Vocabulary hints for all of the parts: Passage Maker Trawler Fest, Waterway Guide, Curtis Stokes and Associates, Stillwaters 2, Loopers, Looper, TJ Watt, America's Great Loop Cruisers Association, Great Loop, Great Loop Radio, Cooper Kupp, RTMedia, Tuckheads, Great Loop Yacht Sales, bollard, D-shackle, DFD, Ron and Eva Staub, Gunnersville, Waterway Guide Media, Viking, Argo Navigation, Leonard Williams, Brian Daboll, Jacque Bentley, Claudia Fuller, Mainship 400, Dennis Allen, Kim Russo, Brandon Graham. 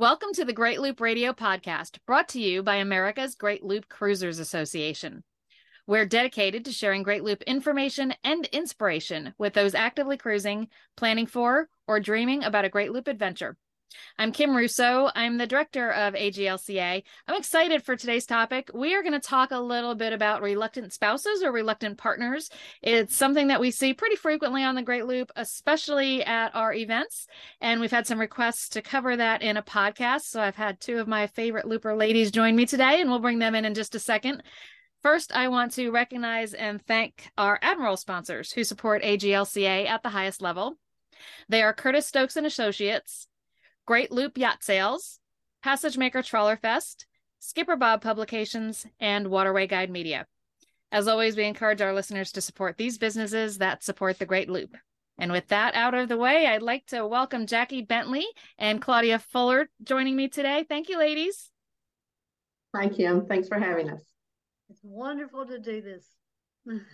Welcome to the Great Loop Radio podcast, brought to you by America's Great Loop Cruisers Association. We're dedicated to sharing Great Loop information and inspiration with those actively cruising, planning for, or dreaming about a Great Loop adventure. I'm Kim Russo. I'm the director of AGLCA. I'm excited for today's topic. We are going to talk a little bit about reluctant spouses or reluctant partners. It's something that we see pretty frequently on the Great Loop, especially at our events. And we've had some requests to cover that in a podcast. So I've had two of my favorite Looper ladies join me today, and we'll bring them in just a second. First, I want to recognize and thank our Admiral sponsors who support AGLCA at the highest level. They are Curtis Stokes and Associates, Great Loop Yacht Sales, Passage Maker Trawler Fest, Skipper Bob Publications, and Waterway Guide Media. As always, we encourage our listeners to support these businesses that support the Great Loop. And with that out of the way, I'd like to welcome Jacque Bentley and Claudia Fuller joining me today. Thank you, ladies. Thank you. Thanks for having us. It's wonderful to do this.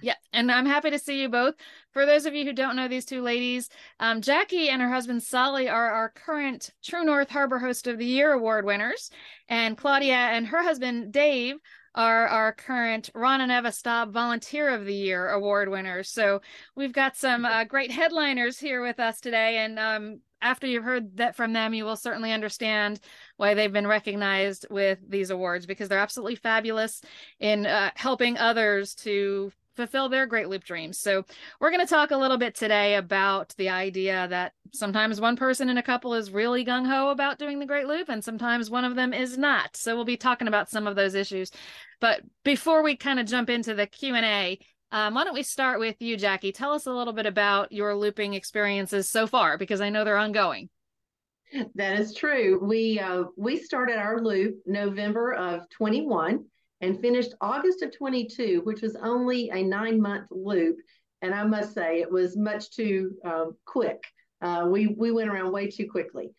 Yeah, and I'm happy to see you both. For those of you who don't know these two ladies, Jacque and her husband Solly are our current True North Harbor Host of the Year award winners, and Claudia and her husband Dave are our current Ron and Eva Staub Volunteer of the Year award winners. So we've got some great headliners here with us today, and after you've heard that from them, you will certainly understand why they've been recognized with these awards, because they're absolutely fabulous in helping others to fulfill their Great Loop dreams. So we're going to talk a little bit today about the idea that sometimes one person in a couple is really gung-ho about doing the Great Loop, and sometimes one of them is not. So we'll be talking about some of those issues. But before we kind of jump into the Q&A, why don't we start with you, Jacque? Tell us a little bit about your looping experiences so far, because I know they're ongoing. That is true. We started our loop November of 21 and finished August of 22, which was only a 9-month loop. And I must say it was much too quick. We went around way too quickly.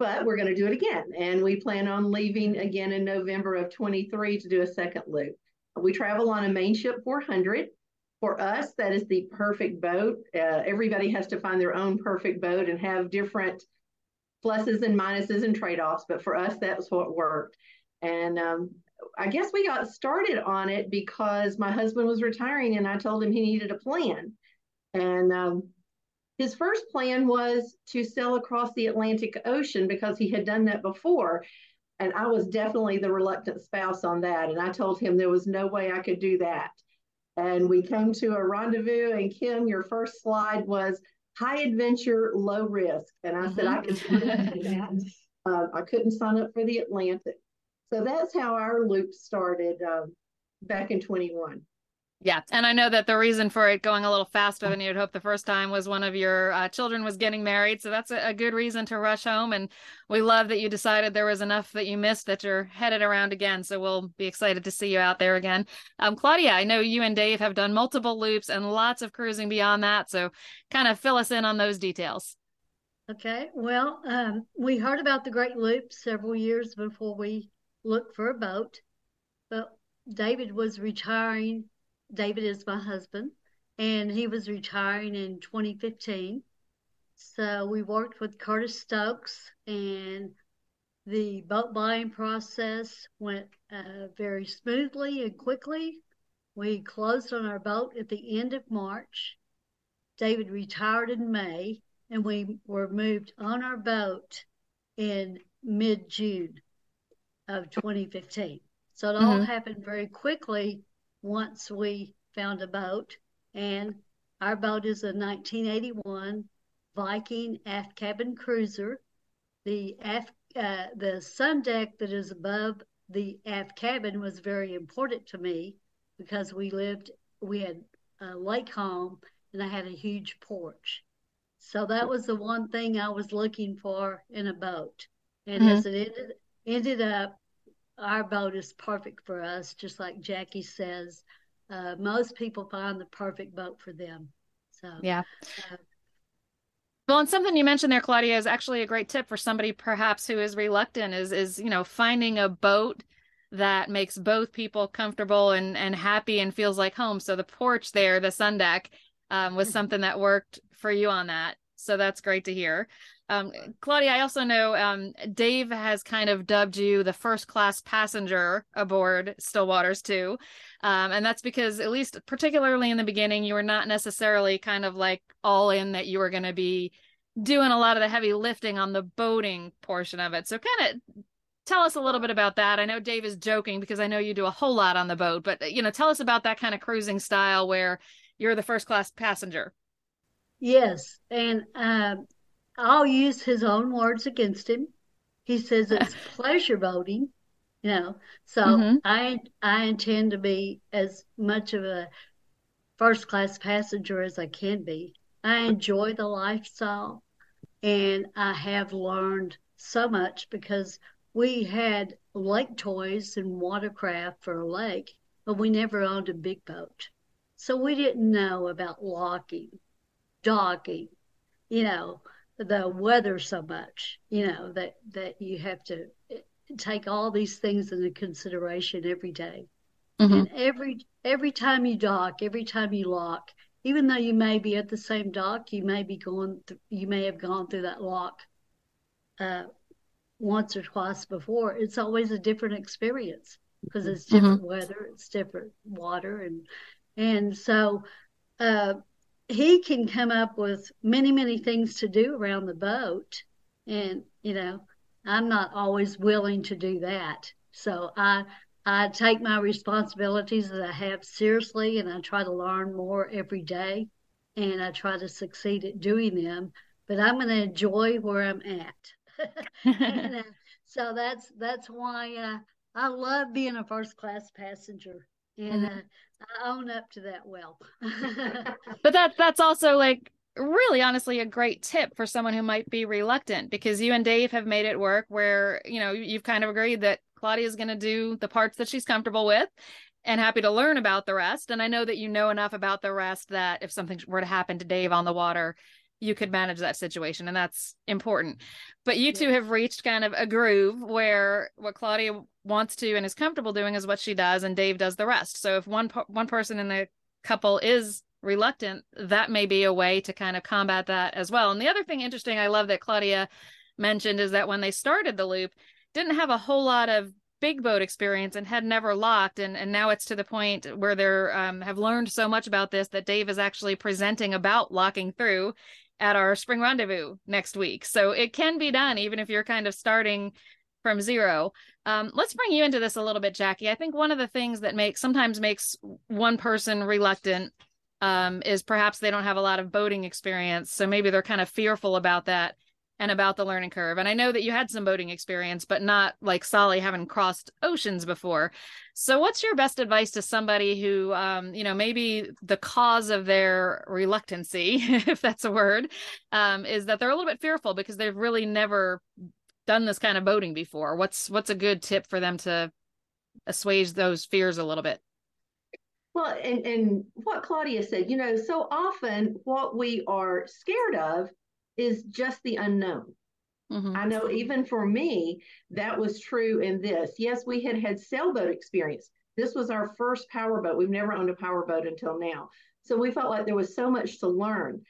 But we're going to do it again. And we plan on leaving again in November of 23 to do a second loop. We travel on a Mainship 400. For us, that is the perfect boat. Everybody has to find their own perfect boat and have different pluses and minuses and trade-offs. But for us, that's what worked. And I guess we got started on it because my husband was retiring and I told him he needed a plan. And his first plan was to sail across the Atlantic Ocean because he had done that before. And I was definitely the reluctant spouse on that. And I told him there was no way I could do that. And we came to a rendezvous, and Kim, your first slide was high adventure, low risk. And I said, I could sign up for that. I couldn't sign up for the Atlantic. So that's how our loop started back in 21. Yeah. And I know that the reason for it going a little faster than you'd hope the first time was one of your children was getting married. So that's a good reason to rush home. And we love that you decided there was enough that you missed that you're headed around again. So we'll be excited to see you out there again. Claudia, I know you and Dave have done multiple loops and lots of cruising beyond that. So kind of fill us in on those details. Okay. Well, we heard about the Great Loop several years before we looked for a boat, but David was retiring. David is my husband, and he was retiring in 2015. So we worked with Curtis Stokes, and the boat buying process went very smoothly and quickly. We closed on our boat at the end of March. David retired in May, and we were moved on our boat in mid-June of 2015. So it all happened very quickly. Once we found a boat, and our boat is a 1981 Viking aft cabin cruiser. The sun deck that is above the aft cabin was very important to me because we had a lake home, and I had a huge porch. So that was the one thing I was looking for in a boat. And as it ended up, our boat is perfect for us, just like Jacque says. Most people find the perfect boat for them. So yeah. Well, and something you mentioned there, Claudia, is actually a great tip for somebody perhaps who is reluctant is finding a boat that makes both people comfortable and happy and feels like home. So the porch there, the sun deck, was something that worked for you on that. So that's great to hear. Claudia, I also know Dave has kind of dubbed you the first class passenger aboard Stillwaters 2. And that's because, at least particularly in the beginning, you were not necessarily kind of like all in that you were going to be doing a lot of the heavy lifting on the boating portion of it. So kind of tell us a little bit about that. I know Dave is joking because I know you do a whole lot on the boat, but, you know, tell us about that kind of cruising style where you're the first class passenger. Yes. And I'll use his own words against him. He says it's pleasure boating, you know, so mm-hmm. I intend to be as much of a first class passenger as I can be. I enjoy the lifestyle, and I have learned so much because we had lake toys and watercraft for a lake, but we never owned a big boat. So we didn't know about locking, docking, you know, the weather so much, you know, that you have to take all these things into consideration every day. Mm-hmm. And every time you dock, every time you lock, even though you may be at the same dock, you may have gone through that lock once or twice before. It's always a different experience because it's different mm-hmm. weather, it's different water, and so. He can come up with many, many things to do around the boat. And, you know, I'm not always willing to do that. So I take my responsibilities that I have seriously, and I try to learn more every day, and I try to succeed at doing them. But I'm going to enjoy where I'm at. And, so that's why I love being a first-class passenger. And I own up to that well. But that's also like really honestly a great tip for someone who might be reluctant, because you and Dave have made it work where, you know, you've kind of agreed that Claudia is going to do the parts that she's comfortable with and happy to learn about the rest. And I know that you know enough about the rest that if something were to happen to Dave on the water, you could manage that situation, and that's important. But you two have reached kind of a groove where what Claudia wants to and is comfortable doing is what she does, and Dave does the rest. So if one person in the couple is reluctant, that may be a way to kind of combat that as well. And the other thing interesting I love that Claudia mentioned is that when they started the loop, didn't have a whole lot of big boat experience and had never locked, and now it's to the point where they're have learned so much about this that Dave is actually presenting about locking through at our spring rendezvous next week. So it can be done even if you're kind of starting from zero. Let's bring you into this a little bit, Jackie. I think one of the things that sometimes makes one person reluctant is perhaps they don't have a lot of boating experience. So maybe they're kind of fearful about that and about the learning curve. And I know that you had some boating experience, but not like Solly, having crossed oceans before. So what's your best advice to somebody who, you know, maybe the cause of their reluctancy, if that's a word, is that they're a little bit fearful because they've really never done this kind of boating before? What's a good tip for them to assuage those fears a little bit? Well, and what Claudia said, you know, so often what we are scared of is just the unknown. Mm-hmm. I know even for me, that was true in this. Yes, we had sailboat experience. This was our first powerboat. We've never owned a powerboat until now. So we felt like there was so much to learn.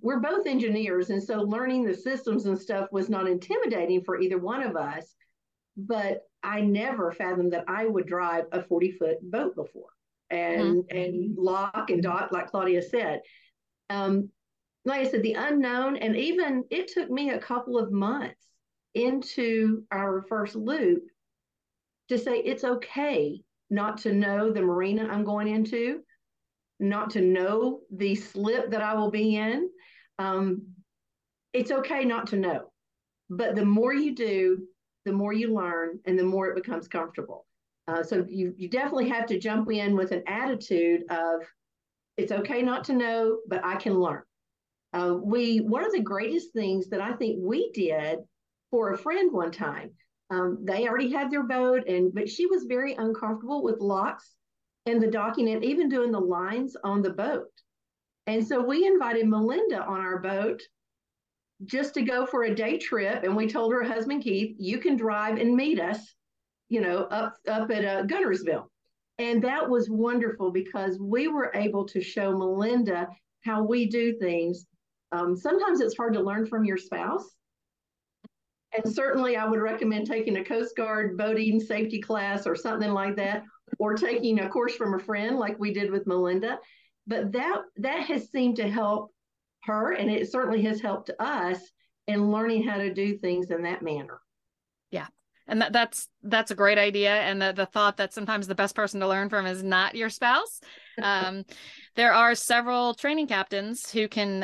We're both engineers, and so learning the systems and stuff was not intimidating for either one of us, but I never fathomed that I would drive a 40-foot boat before and, mm-hmm. and lock and dock, like Claudia said. Like I said, the unknown, and even it took me a couple of months into our first loop to say it's okay not to know the marina I'm going into, not to know the slip that I will be in. It's okay not to know. But the more you do, the more you learn, and the more it becomes comfortable. So you definitely have to jump in with an attitude of it's okay not to know, but I can learn. One of the greatest things that I think we did for a friend one time, they already had their boat, but she was very uncomfortable with locks and the docking and even doing the lines on the boat. And so we invited Melinda on our boat just to go for a day trip. And we told her husband, Keith, you can drive and meet us, you know, up at Gunnersville. And that was wonderful because we were able to show Melinda how we do things Sometimes it's hard to learn from your spouse. And certainly I would recommend taking a Coast Guard boating safety class or something like that, or taking a course from a friend like we did with Melinda. But that has seemed to help her, and it certainly has helped us in learning how to do things in that manner. Yeah. And that's a great idea. And the thought that sometimes the best person to learn from is not your spouse. There are several training captains who can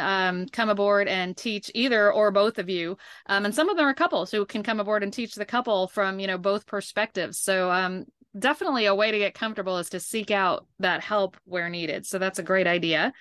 come aboard and teach either or both of you. And some of them are couples who can come aboard and teach the couple from, you know, both perspectives. So definitely a way to get comfortable is to seek out that help where needed. So that's a great idea.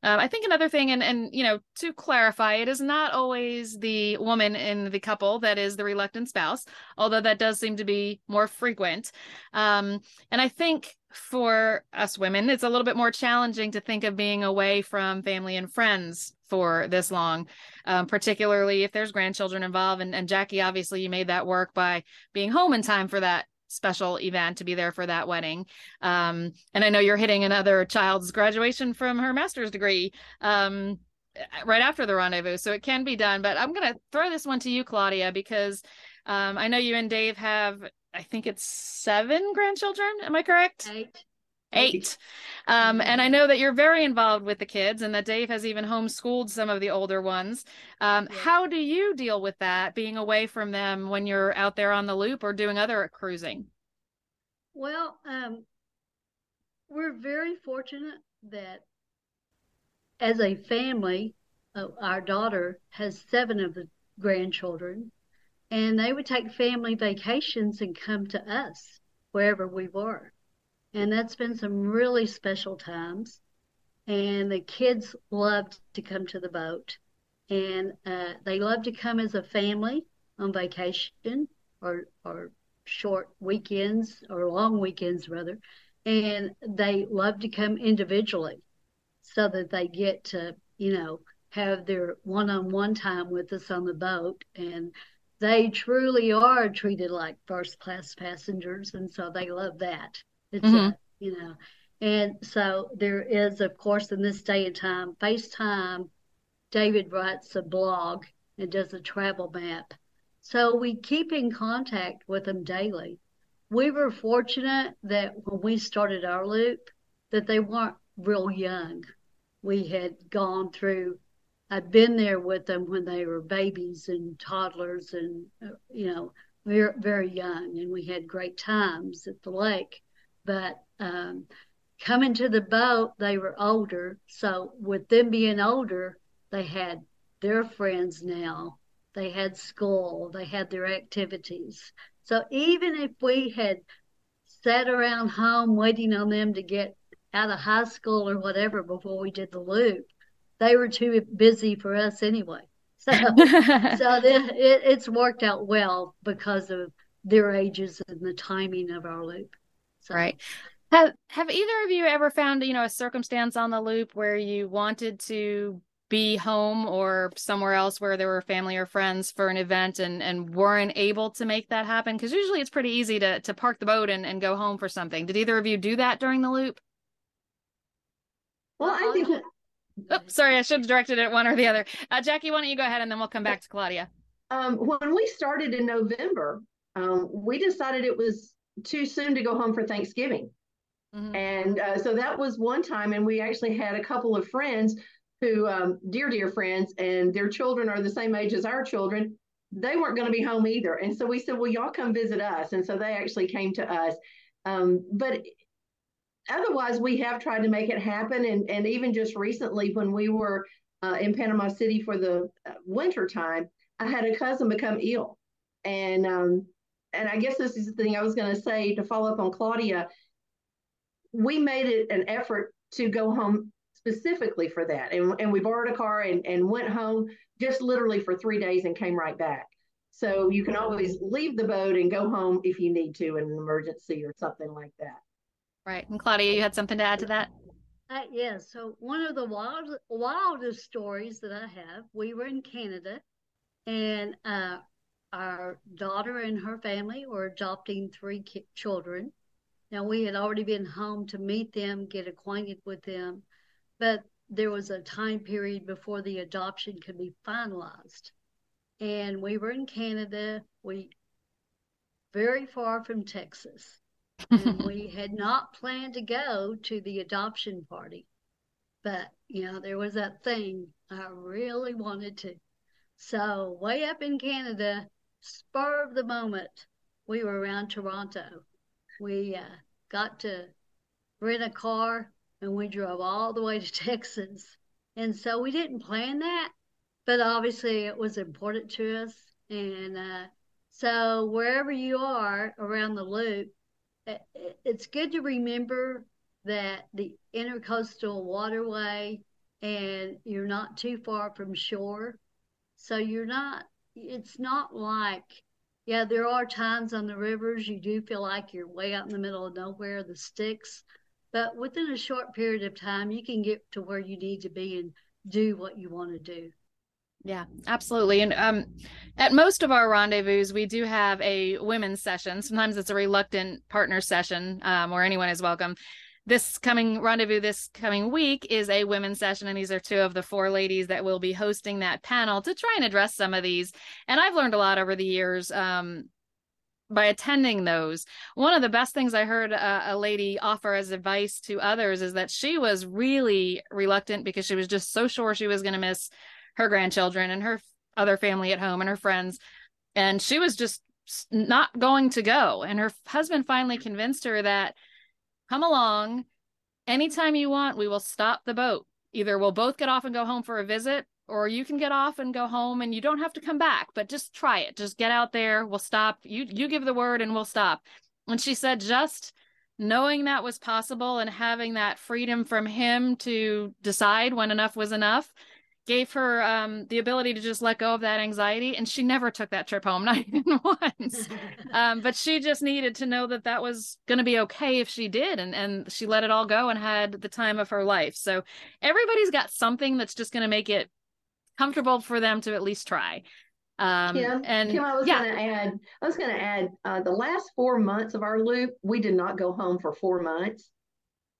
I think another thing, and you know, to clarify, it is not always the woman in the couple that is the reluctant spouse, although that does seem to be more frequent. And I think for us women, it's a little bit more challenging to think of being away from family and friends for this long, particularly if there's grandchildren involved. And Jackie, obviously, you made that work by being home in time for that special event, to be there for that wedding. And I know you're hitting another child's graduation from her master's degree right after the rendezvous. So it can be done, but I'm going to throw this one to you, Claudia, because I know you and Dave have, I think it's 7 grandchildren. Am I correct? 8. And I know that you're very involved with the kids and that Dave has even homeschooled some of the older ones. How do you deal with that, being away from them when you're out there on the loop or doing other cruising? Well, we're very fortunate that as a family, our daughter has 7 of the grandchildren, and they would take family vacations and come to us wherever we were. And that's been some really special times. And the kids loved to come to the boat. And they love to come as a family on vacation or short weekends or long weekends, rather. And they love to come individually so that they get to, you know, have their one-on-one time with us on the boat. And they truly are treated like first-class passengers. And so they love that. It's you know, and so there is, of course, in this day and time, FaceTime. David writes a blog and does a travel map. So we keep in contact with them daily. We were fortunate that when we started our loop, that they weren't real young. We had gone through, I'd been there with them when they were babies and toddlers and, you know, very, very young. And we had great times at the lake. But coming to the boat, they were older. So with them being older, they had their friends now. They had school. They had their activities. So even if we had sat around home waiting on them to get out of high school or whatever before we did the loop, they were too busy for us anyway. So, it's worked out well because of their ages and the timing of our loop. Right. Have either of you ever found, you know, a circumstance on the loop where you wanted to be home or somewhere else where there were family or friends for an event and weren't able to make that happen? Because usually it's pretty easy to park the boat and go home for something. Did either of you do that during the loop? Well, I think... Oh, sorry, I should have directed it at one or the other. Jackie, why don't you go ahead and then we'll come back to Claudia. When we started in November, we decided it was too soon to go home for Thanksgiving. And so that was one time. And we actually had a couple of friends who, dear friends, and their children are the same age as our children. They weren't going to be home either. And so we said, well, y'all come visit us. And so they actually came to us. But otherwise, we have tried to make it happen. And even just recently, when we were in Panama City for the winter time, I had a cousin become ill. And I guess this is the thing I was going to say to follow up on Claudia. We made it an effort to go home specifically for that. And we borrowed a car and went home just literally for 3 days and came right back. So you can always leave the boat and go home if you need to in an emergency or something like that. Right. And Claudia, you had something to add to that? Yeah. So one of the wildest stories that I have, we were in Canada and, our daughter and her family were adopting 3 children. Now, we had already been home to meet them, get acquainted with them, but there was a time period before the adoption could be finalized. And we were in Canada, very far from Texas. And we had not planned to go to the adoption party. But, you know, there was that thing I really wanted to. So way up in Canada, spur of the moment, we were around Toronto. We got to rent a car, and we drove all the way to Texas. And so we didn't plan that, but obviously it was important to us. And so wherever you are around the loop, it's good to remember that the intercoastal waterway, and you're not too far from shore. So it's not like, yeah, there are times on the rivers you do feel like you're way out in the middle of nowhere, the sticks. But within a short period of time, you can get to where you need to be and do what you want to do. Yeah, absolutely. And at most of our rendezvous, we do have a women's session. Sometimes it's a reluctant partner session where anyone is welcome. This coming week is a women's session, and these are two of the four ladies that will be hosting that panel to try and address some of these. And I've learned a lot over the years by attending those. One of the best things I heard a lady offer as advice to others is that she was really reluctant because she was just so sure she was going to miss her grandchildren and her other family at home and her friends. And she was just not going to go. And her husband finally convinced her that, come along anytime you want. We will stop the boat. Either we'll both get off and go home for a visit, or you can get off and go home and you don't have to come back, but just try it. Just get out there. We'll stop. You give the word and we'll stop. And she said, just knowing that was possible and having that freedom from him to decide when enough was enough gave her the ability to just let go of that anxiety. And she never took that trip home, not even once. But she just needed to know that that was going to be okay if she did. And she let it all go and had the time of her life. So everybody's got something that's just going to make it comfortable for them to at least try. Kim, I was going to add the last 4 months of our loop, we did not go home for 4 months.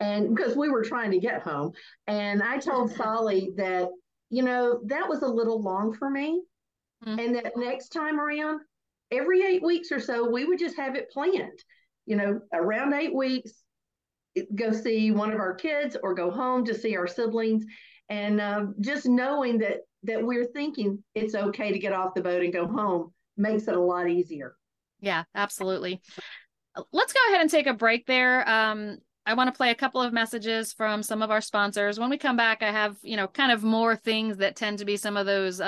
And because we were trying to get home. And I told Solly that, you know, that was a little long for me. Mm-hmm. And that next time around, every 8 weeks or so, we would just have it planned. You know, around 8 weeks, go see one of our kids or go home to see our siblings. And just knowing that we're thinking it's okay to get off the boat and go home makes it a lot easier. Yeah, absolutely. Let's go ahead and take a break there. I want to play a couple of messages from some of our sponsors. When we come back, I have, kind of more things that tend to be some of those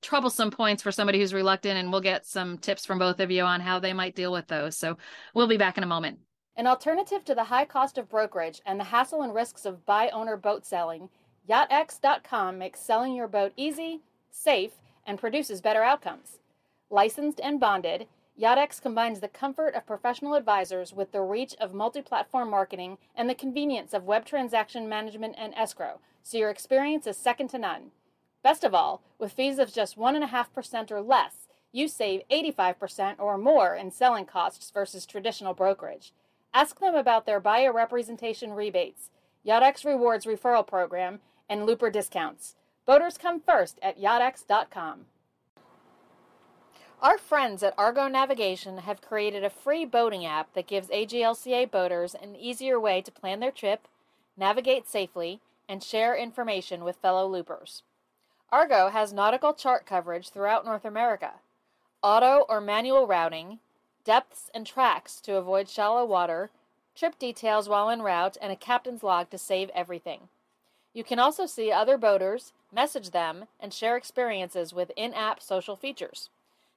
troublesome points for somebody who's reluctant, and we'll get some tips from both of you on how they might deal with those. So we'll be back in a moment. An alternative to the high cost of brokerage and the hassle and risks of buy-owner boat selling, YachtX.com makes selling your boat easy, safe, and produces better outcomes. Licensed and bonded, YachtX combines the comfort of professional advisors with the reach of multi-platform marketing and the convenience of web transaction management and escrow, so your experience is second to none. Best of all, with fees of just 1.5% or less, you save 85% or more in selling costs versus traditional brokerage. Ask them about their buyer representation rebates, YachtX Rewards referral program, and Looper discounts. Boaters come first at YachtX.com. Our friends at Argo Navigation have created a free boating app that gives AGLCA boaters an easier way to plan their trip, navigate safely, and share information with fellow loopers. Argo has nautical chart coverage throughout North America, auto or manual routing, depths and tracks to avoid shallow water, trip details while en route, and a captain's log to save everything. You can also see other boaters, message them, and share experiences with in-app social features.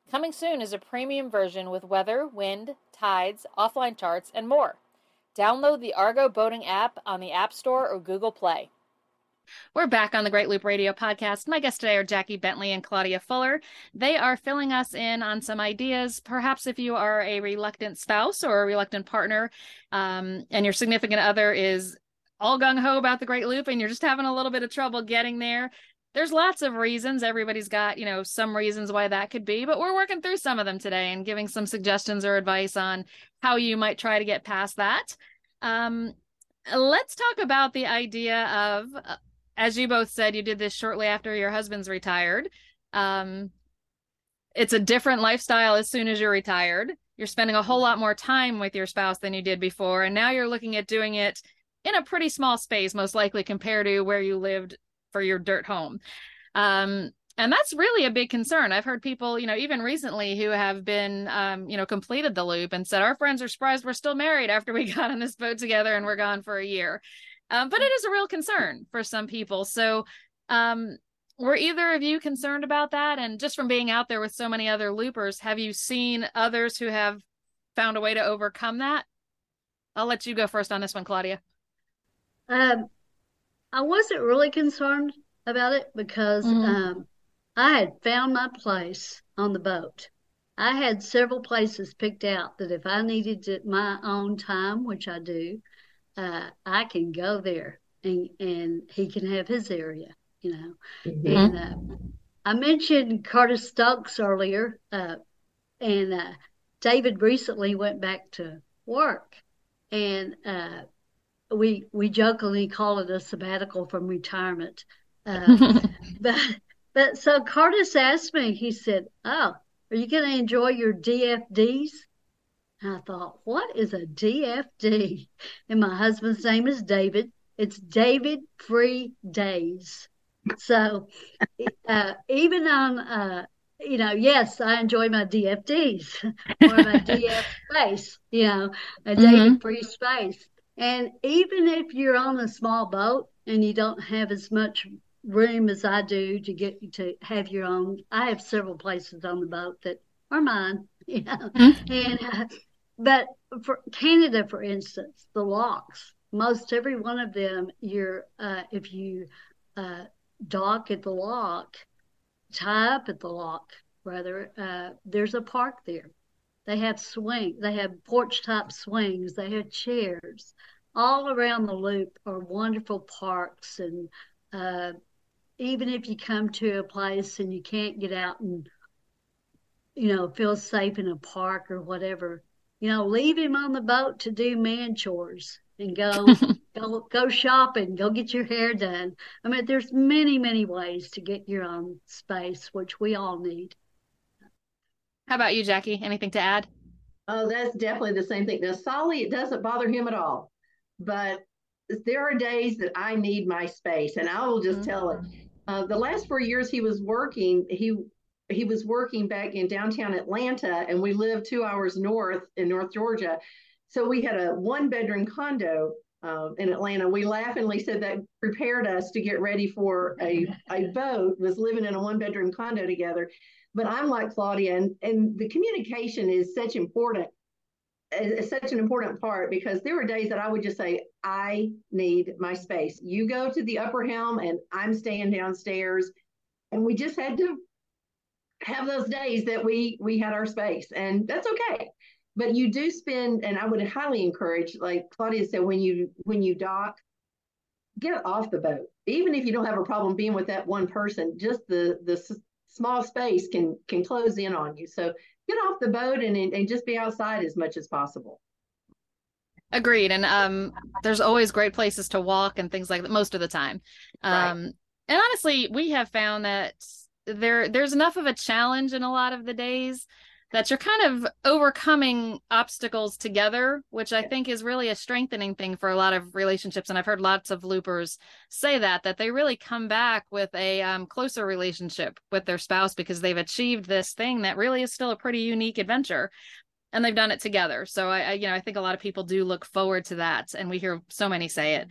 Coming soon is a premium version with weather, wind, tides, offline charts, and more. Download the Argo Boating app on the App Store or Google Play. We're back on the Great Loop Radio podcast. My guests today are Jacque Bentley and Claudia Fuller. They are filling us in on some ideas. Perhaps if you are a reluctant spouse or a reluctant partner, and your significant other is all gung-ho about the Great Loop and you're just having a little bit of trouble getting there, there's lots of reasons. Everybody's got, some reasons why that could be, but we're working through some of them today and giving some suggestions or advice on how you might try to get past that. Let's talk about the idea of as you both said, you did this shortly after your husband's retired. It's a different lifestyle as soon as you're retired. You're spending a whole lot more time with your spouse than you did before. And now you're looking at doing it in a pretty small space, most likely compared to where you lived for your dirt home. And that's really a big concern. I've heard people, you know, even recently who have been, you know, completed the loop and said, our friends are surprised we're still married after we got on this boat together and we're gone for a year. But it is a real concern for some people. So were either of you concerned about that? And just from being out there with so many other loopers, have you seen others who have found a way to overcome that? I'll let you go first on this one, Claudia. I wasn't really concerned about it because I had found my place on the boat. I had several places picked out that if I needed to, my own time, which I do, I can go there and he can have his area, you know. Mm-hmm. And I mentioned Curtis Stokes earlier, and David recently went back to work, and we jokingly call it a sabbatical from retirement. But so Curtis asked me, he said, oh, are you going to enjoy your DFDs? And I thought, what is a DFD? And my husband's name is David. It's David Free Days. So even on, you know, yes, I enjoy my DFDs or my DF space, you know, a David Free space. And even if you're on a small boat and you don't have as much room as I do to get to have your own, I have several places on the boat that are mine, you know. And but for Canada, for instance, the locks, most every one of them, you're if you dock at the lock, tie up at the lock, rather, there's a park there. They have swings. They have porch-top swings. They have chairs. All around the loop are wonderful parks. And even if you come to a place and you can't get out and, you know, feel safe in a park or whatever, you know, leave him on the boat to do man chores and go shopping, go get your hair done. I mean, there's many, many ways to get your own space, which we all need. How about you, Jackie? Anything to add? Oh, that's definitely the same thing. Now, Solly, it doesn't bother him at all. But there are days that I need my space, and I will just tell it. The last 4 years he was working, he was working back in downtown Atlanta, and we lived 2 hours north in North Georgia. So we had a one-bedroom condo in Atlanta. We laughingly said that prepared us to get ready for a boat, was living in a one-bedroom condo together. But I'm like Claudia, and the communication is such important. It's such an important part, because there were days that I would just say, I need my space. You go to the upper helm and I'm staying downstairs. And we just had to have those days that we had our space, and that's okay. But you do spend, and I would highly encourage, like Claudia said, when you dock, get off the boat. Even if you don't have a problem being with that one person, just the small space can close in on you. So get off the boat and just be outside as much as possible. Agreed. And there's always great places to walk and things like that most of the time. Right. And honestly, we have found that there's enough of a challenge in a lot of the days that you're kind of overcoming obstacles together, which I think is really a strengthening thing for a lot of relationships. And I've heard lots of loopers say that they really come back with a closer relationship with their spouse because they've achieved this thing that really is still a pretty unique adventure, and they've done it together. So I think a lot of people do look forward to that, and we hear so many say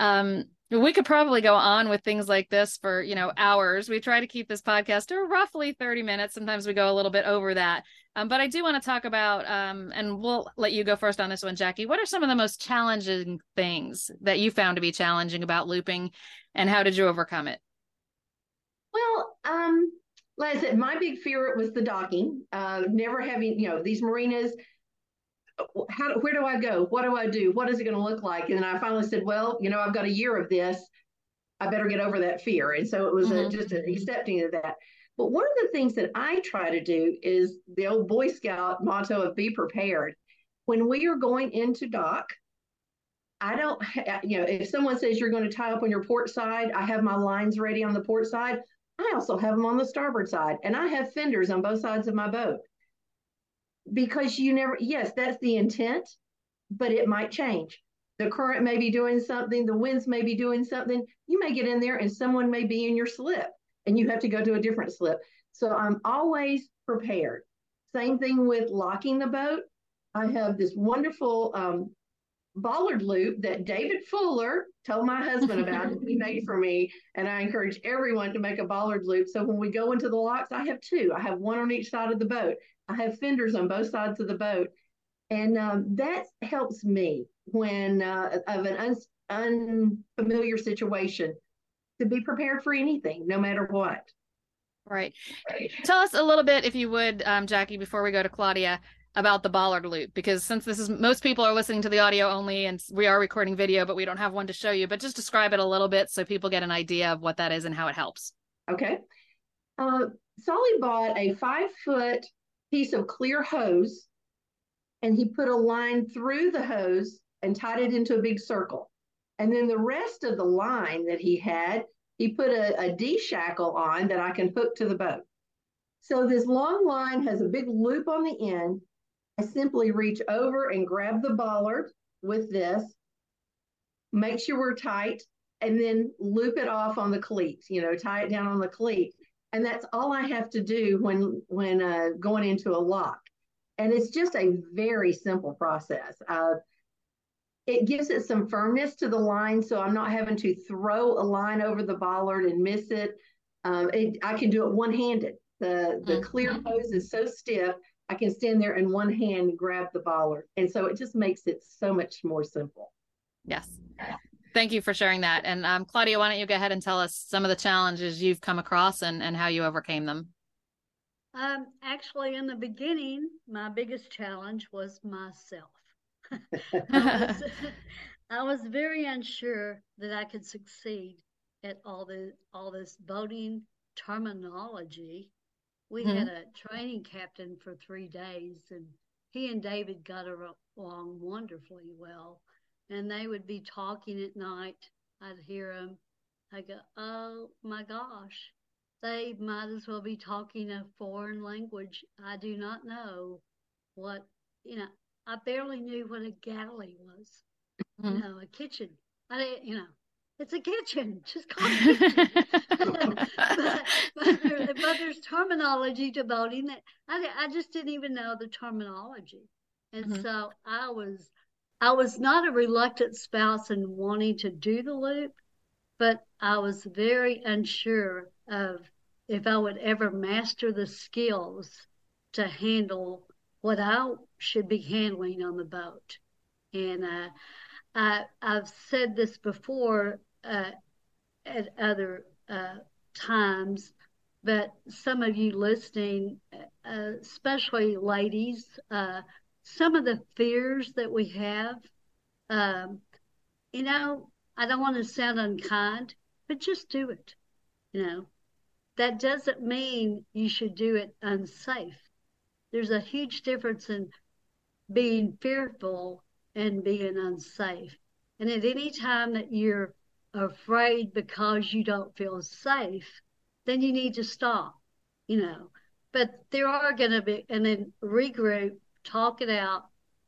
it. We could probably go on with things like this for, you know, hours. We try to keep this podcast to roughly 30 minutes. Sometimes we go a little bit over that. But I do want to talk about, and we'll let you go first on this one, Jackie. What are some of the most challenging things that you found to be challenging about looping, and how did you overcome it? Well, like I said, my big fear was the docking, never having, you know, these marinas. Where do I go? What do I do? What is it going to look like? And then I finally said, well, you know, I've got a year of this. I better get over that fear. And so it was just an accepting of that. But one of the things that I try to do is the old Boy Scout motto of be prepared. When we are going into dock, I don't, you know, if someone says you're going to tie up on your port side, I have my lines ready on the port side. I also have them on the starboard side, and I have fenders on both sides of my boat. Because you never, yes, that's the intent, but it might change. The current may be doing something, the winds may be doing something. You may get in there and someone may be in your slip and you have to go to a different slip. So I'm always prepared. Same thing with locking the boat. I have this wonderful bollard loop that David Fuller told my husband about. He made for me, and I encourage everyone to make a bollard loop. So when we go into the locks, I have two. I have one on each side of the boat. I have fenders on both sides of the boat. And that helps me when of an unfamiliar situation to be prepared for anything, no matter what. Right. Tell us a little bit, if you would, Jacque, before we go to Claudia, about the bollard loop, because since this is, most people are listening to the audio only, and we are recording video, but we don't have one to show you, but just describe it a little bit so people get an idea of what that is and how it helps. Okay. Solly bought a 5-foot piece of clear hose, and he put a line through the hose and tied it into a big circle. And then the rest of the line that he had, he put a D-shackle on that I can hook to the boat. So this long line has a big loop on the end. I simply reach over and grab the bollard with this, make sure we're tight, and then loop it off on the cleat, you know, tie it down on the cleat. And that's all I have to do when going into a lock. And it's just a very simple process. It gives it some firmness to the line, so I'm not having to throw a line over the bollard and miss it. I can do it one-handed. The clear hose is so stiff, I can stand there in one hand and grab the bollard. And so it just makes it so much more simple. Yes. Thank you for sharing that. And Claudia, why don't you go ahead and tell us some of the challenges you've come across and how you overcame them? Actually, in the beginning, my biggest challenge was myself. I was very unsure that I could succeed at all this boating terminology. We had a training captain for 3 days, and he and David got along wonderfully well. And they would be talking at night. I'd hear them. I go, oh my gosh, they might as well be talking a foreign language. I do not know what, you know, I barely knew what a galley was. You know, a kitchen. I didn't, you know. It's a kitchen. Just call it a kitchen. but there's terminology to boating that I just didn't even know the terminology. And so I was not a reluctant spouse in wanting to do the loop, but I was very unsure of if I would ever master the skills to handle what I should be handling on the boat. And I've said this before at other times, but some of you listening, especially ladies, some of the fears that we have, you know, I don't want to sound unkind, but just do it. You know, that doesn't mean you should do it unsafe. There's a huge difference in being fearful and being unsafe. And at any time that you're afraid because you don't feel safe, then you need to stop, you know. But there are going to be, and then regroup, talk it out.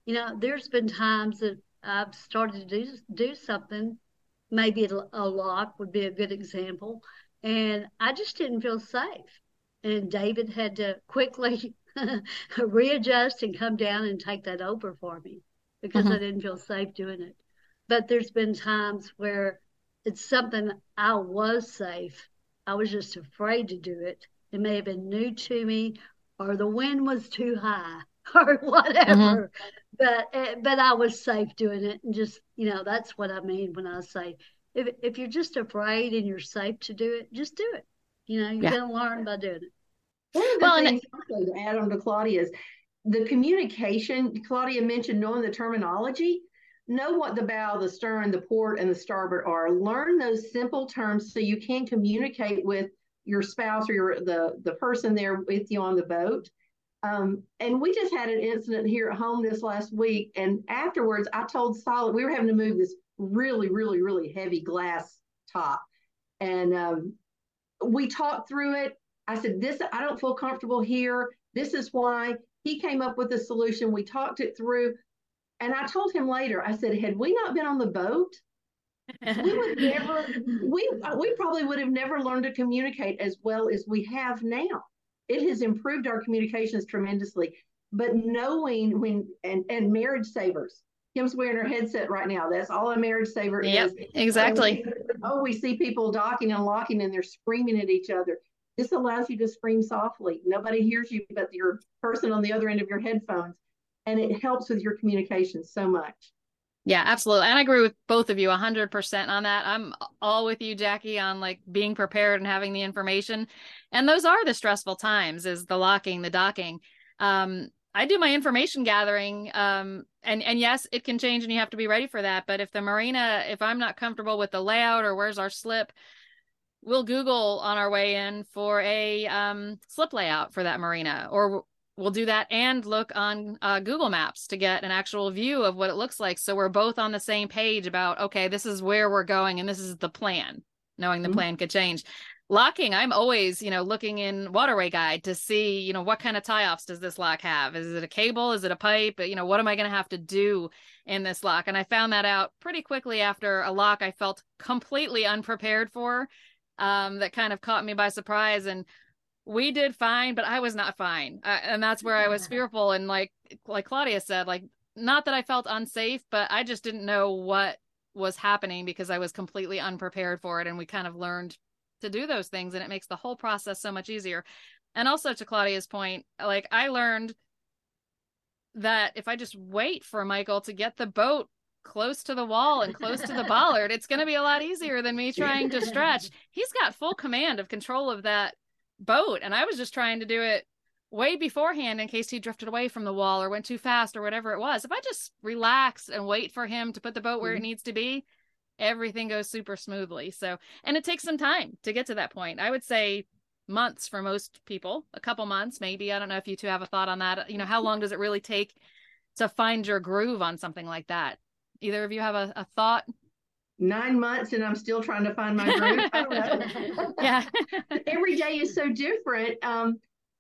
You know, there's been times that I've started to do something, maybe a lock would be a good example, and I just didn't feel safe. And David had to quickly readjust and come down and take that over for me, because I didn't feel safe doing it. But there's been times where it's something I was safe. I was just afraid to do it. It may have been new to me, or the wind was too high, or whatever. But I was safe doing it. And just, you know, that's what I mean when I say, if you're just afraid and you're safe to do it, just do it. You know, you're going to learn by doing it. One of the things also to add on to Claudia's, the communication, Claudia mentioned knowing the terminology, know what the bow, the stern, the port, and the starboard are. Learn those simple terms so you can communicate with your spouse or the person there with you on the boat. And we just had an incident here at home this last week, and afterwards I told Solly, we were having to move this really, really, really heavy glass top. And we talked through it. I said, this, I don't feel comfortable here. This is why. He came up with a solution. We talked it through. And I told him later, I said, had we not been on the boat, we would never, we probably would have never learned to communicate as well as we have now. It has improved our communications tremendously. But knowing when, and marriage savers, Kim's wearing her headset right now. That's all a marriage saver is. Yep, exactly. Oh, we see people docking and locking and they're screaming at each other. This allows you to scream softly. Nobody hears you but your person on the other end of your headphones. And it helps with your communication so much. Yeah, absolutely. And I agree with both of you 100% on that. I'm all with you, Jackie, on like being prepared and having the information. And those are the stressful times, is the locking, the docking. I do my information gathering. And yes, it can change and you have to be ready for that. But if the marina, if I'm not comfortable with the layout or where's our slip, we'll Google on our way in for a slip layout for that marina, or we'll do that and look on Google Maps to get an actual view of what it looks like. So we're both on the same page about, okay, this is where we're going and this is the plan, knowing the plan could change. Locking, I'm always, looking in Waterway Guide to see, what kind of tie-offs does this lock have? Is it a cable? Is it a pipe? What am I going to have to do in this lock? And I found that out pretty quickly after a lock I felt completely unprepared for, that kind of caught me by surprise. And we did fine, but I was not fine. And that's where I was fearful. And like Claudia said, not that I felt unsafe, but I just didn't know what was happening because I was completely unprepared for it. And we kind of learned to do those things, and it makes the whole process so much easier. And also, to Claudia's point, I learned that if I just wait for Michael to get the boat close to the wall and close to the bollard, it's going to be a lot easier than me trying to stretch. He's got full command of control of that boat, and I was just trying to do it way beforehand in case he drifted away from the wall or went too fast or whatever it was. If I just relax and wait for him to put the boat where it needs to be, everything goes super smoothly. So, and it takes some time to get to that point. I would say months for most people, a couple months, maybe. I don't know if you two have a thought on that. How long does it really take to find your groove on something like that? Either of you have a thought? 9 months, and I'm still trying to find my groove. I don't know. Yeah. Every day is so different.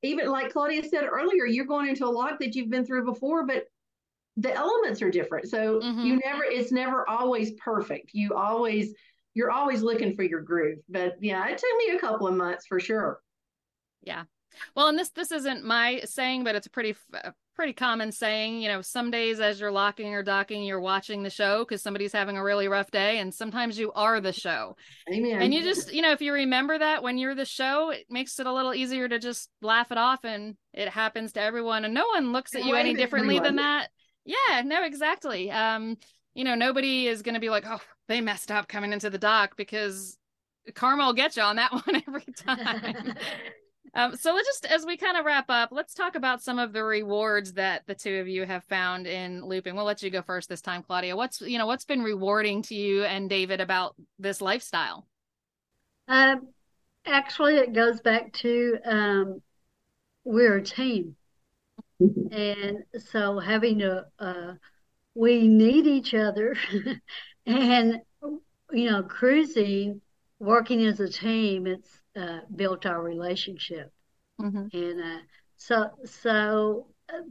Even like Claudia said earlier, you're going into a lock that you've been through before, but the elements are different. So it's never always perfect. You're always looking for your groove. But yeah, it took me a couple of months for sure. Yeah. Well, and this isn't my saying, but it's a pretty common saying. Some days as you're locking or docking, you're watching the show because somebody's having a really rough day, and sometimes you are the show. Amen. And you just, if you remember that when you're the show, it makes it a little easier to just laugh it off, and it happens to everyone, and no one looks at you any differently than that. Yeah, no, exactly. Nobody is going to be like, oh, they messed up coming into the dock, because karma will get you on that one every time. So let's just, as we kind of wrap up, let's talk about some of the rewards that the two of you have found in looping. We'll let you go first this time, Claudia. What's been rewarding to you and David about this lifestyle? Actually, it goes back to we're a team. And so having we need each other and, cruising, working as a team, it's built our relationship. And so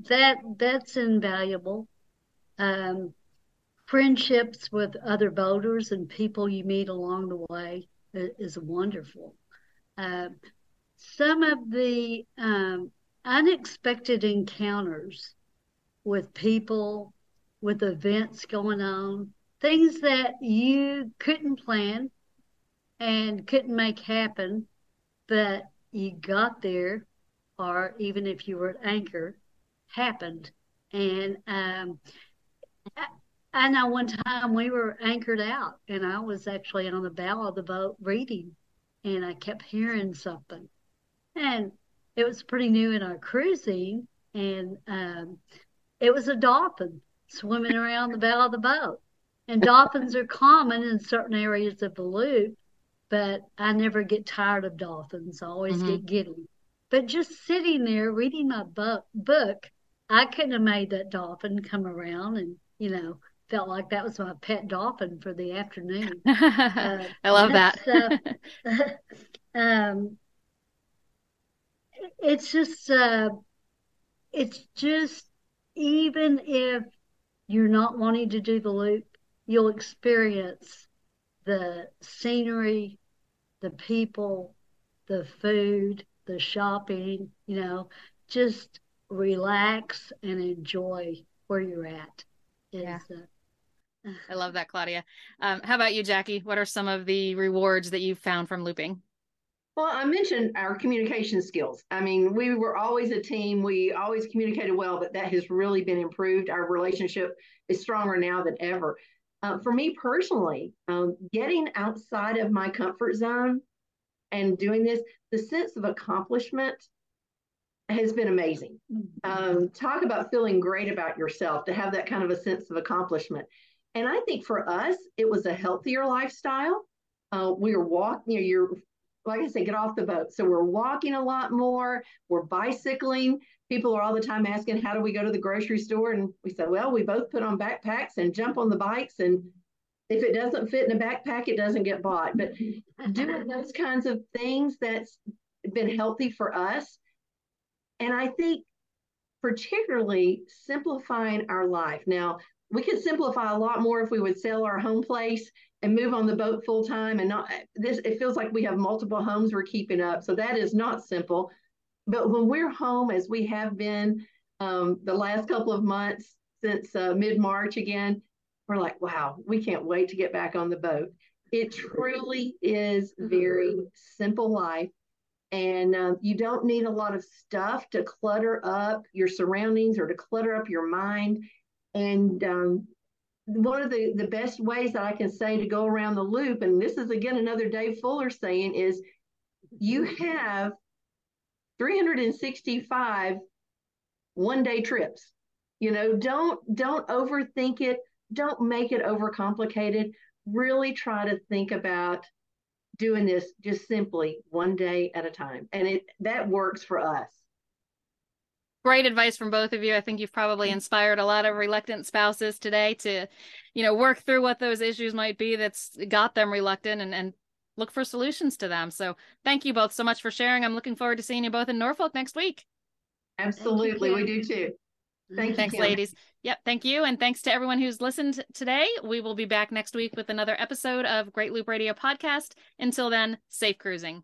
that's invaluable. Friendships with other boaters and people you meet along the way is wonderful. Some of the unexpected encounters with people, with events going on, things that you couldn't plan and couldn't make happen, but you got there, or even if you were at anchor, happened. And I know one time we were anchored out, and I was actually on the bow of the boat reading, and I kept hearing something. And it was pretty new in our cruising, and it was a dolphin swimming around the bow of the boat. And dolphins are common in certain areas of the loop, but I never get tired of dolphins. I always get giddy. But just sitting there reading my book, I couldn't have made that dolphin come around and, felt like that was my pet dolphin for the afternoon. I love that. It's just even if you're not wanting to do the loop, you'll experience the scenery, the people, the food, the shopping, you know, just relax and enjoy where you're at. I love that, Claudia. How about you, Jackie? What are some of the rewards that you found from looping? Well, I mentioned our communication skills. I mean, we were always a team. We always communicated well, but that has really been improved. Our relationship is stronger now than ever. For me personally, getting outside of my comfort zone and doing this, the sense of accomplishment has been amazing. Talk about feeling great about yourself, to have that kind of a sense of accomplishment. And I think for us, it was a healthier lifestyle. We were walking, like I said, get off the boat. So we're walking a lot more. We're bicycling. People are all the time asking, how do we go to the grocery store? And we said, well, we both put on backpacks and jump on the bikes. And if it doesn't fit in a backpack, it doesn't get bought. But doing those kinds of things, that's been healthy for us. And I think particularly simplifying our life. Now, we could simplify a lot more if we would sell our home place and move on the boat full time and not this. It feels like we have multiple homes we're keeping up. So that is not simple. But when we're home, as we have been the last couple of months since mid-March again, we're like, wow, we can't wait to get back on the boat. It truly is very simple life. And you don't need a lot of stuff to clutter up your surroundings or to clutter up your mind. And one of the best ways that I can say to go around the loop, and this is, again, another Dave Fuller saying, is you have 365 one-day trips. You know, don't overthink it. Don't make it overcomplicated. Really try to think about doing this just simply one day at a time. And that works for us. Great advice from both of you. I think you've probably inspired a lot of reluctant spouses today to, work through what those issues might be that's got them reluctant and look for solutions to them. So thank you both so much for sharing. I'm looking forward to seeing you both in Norfolk next week. Absolutely. We do too. Thanks, ladies. Yep. Thank you. And thanks to everyone who's listened today. We will be back next week with another episode of Great Loop Radio Podcast. Until then, safe cruising.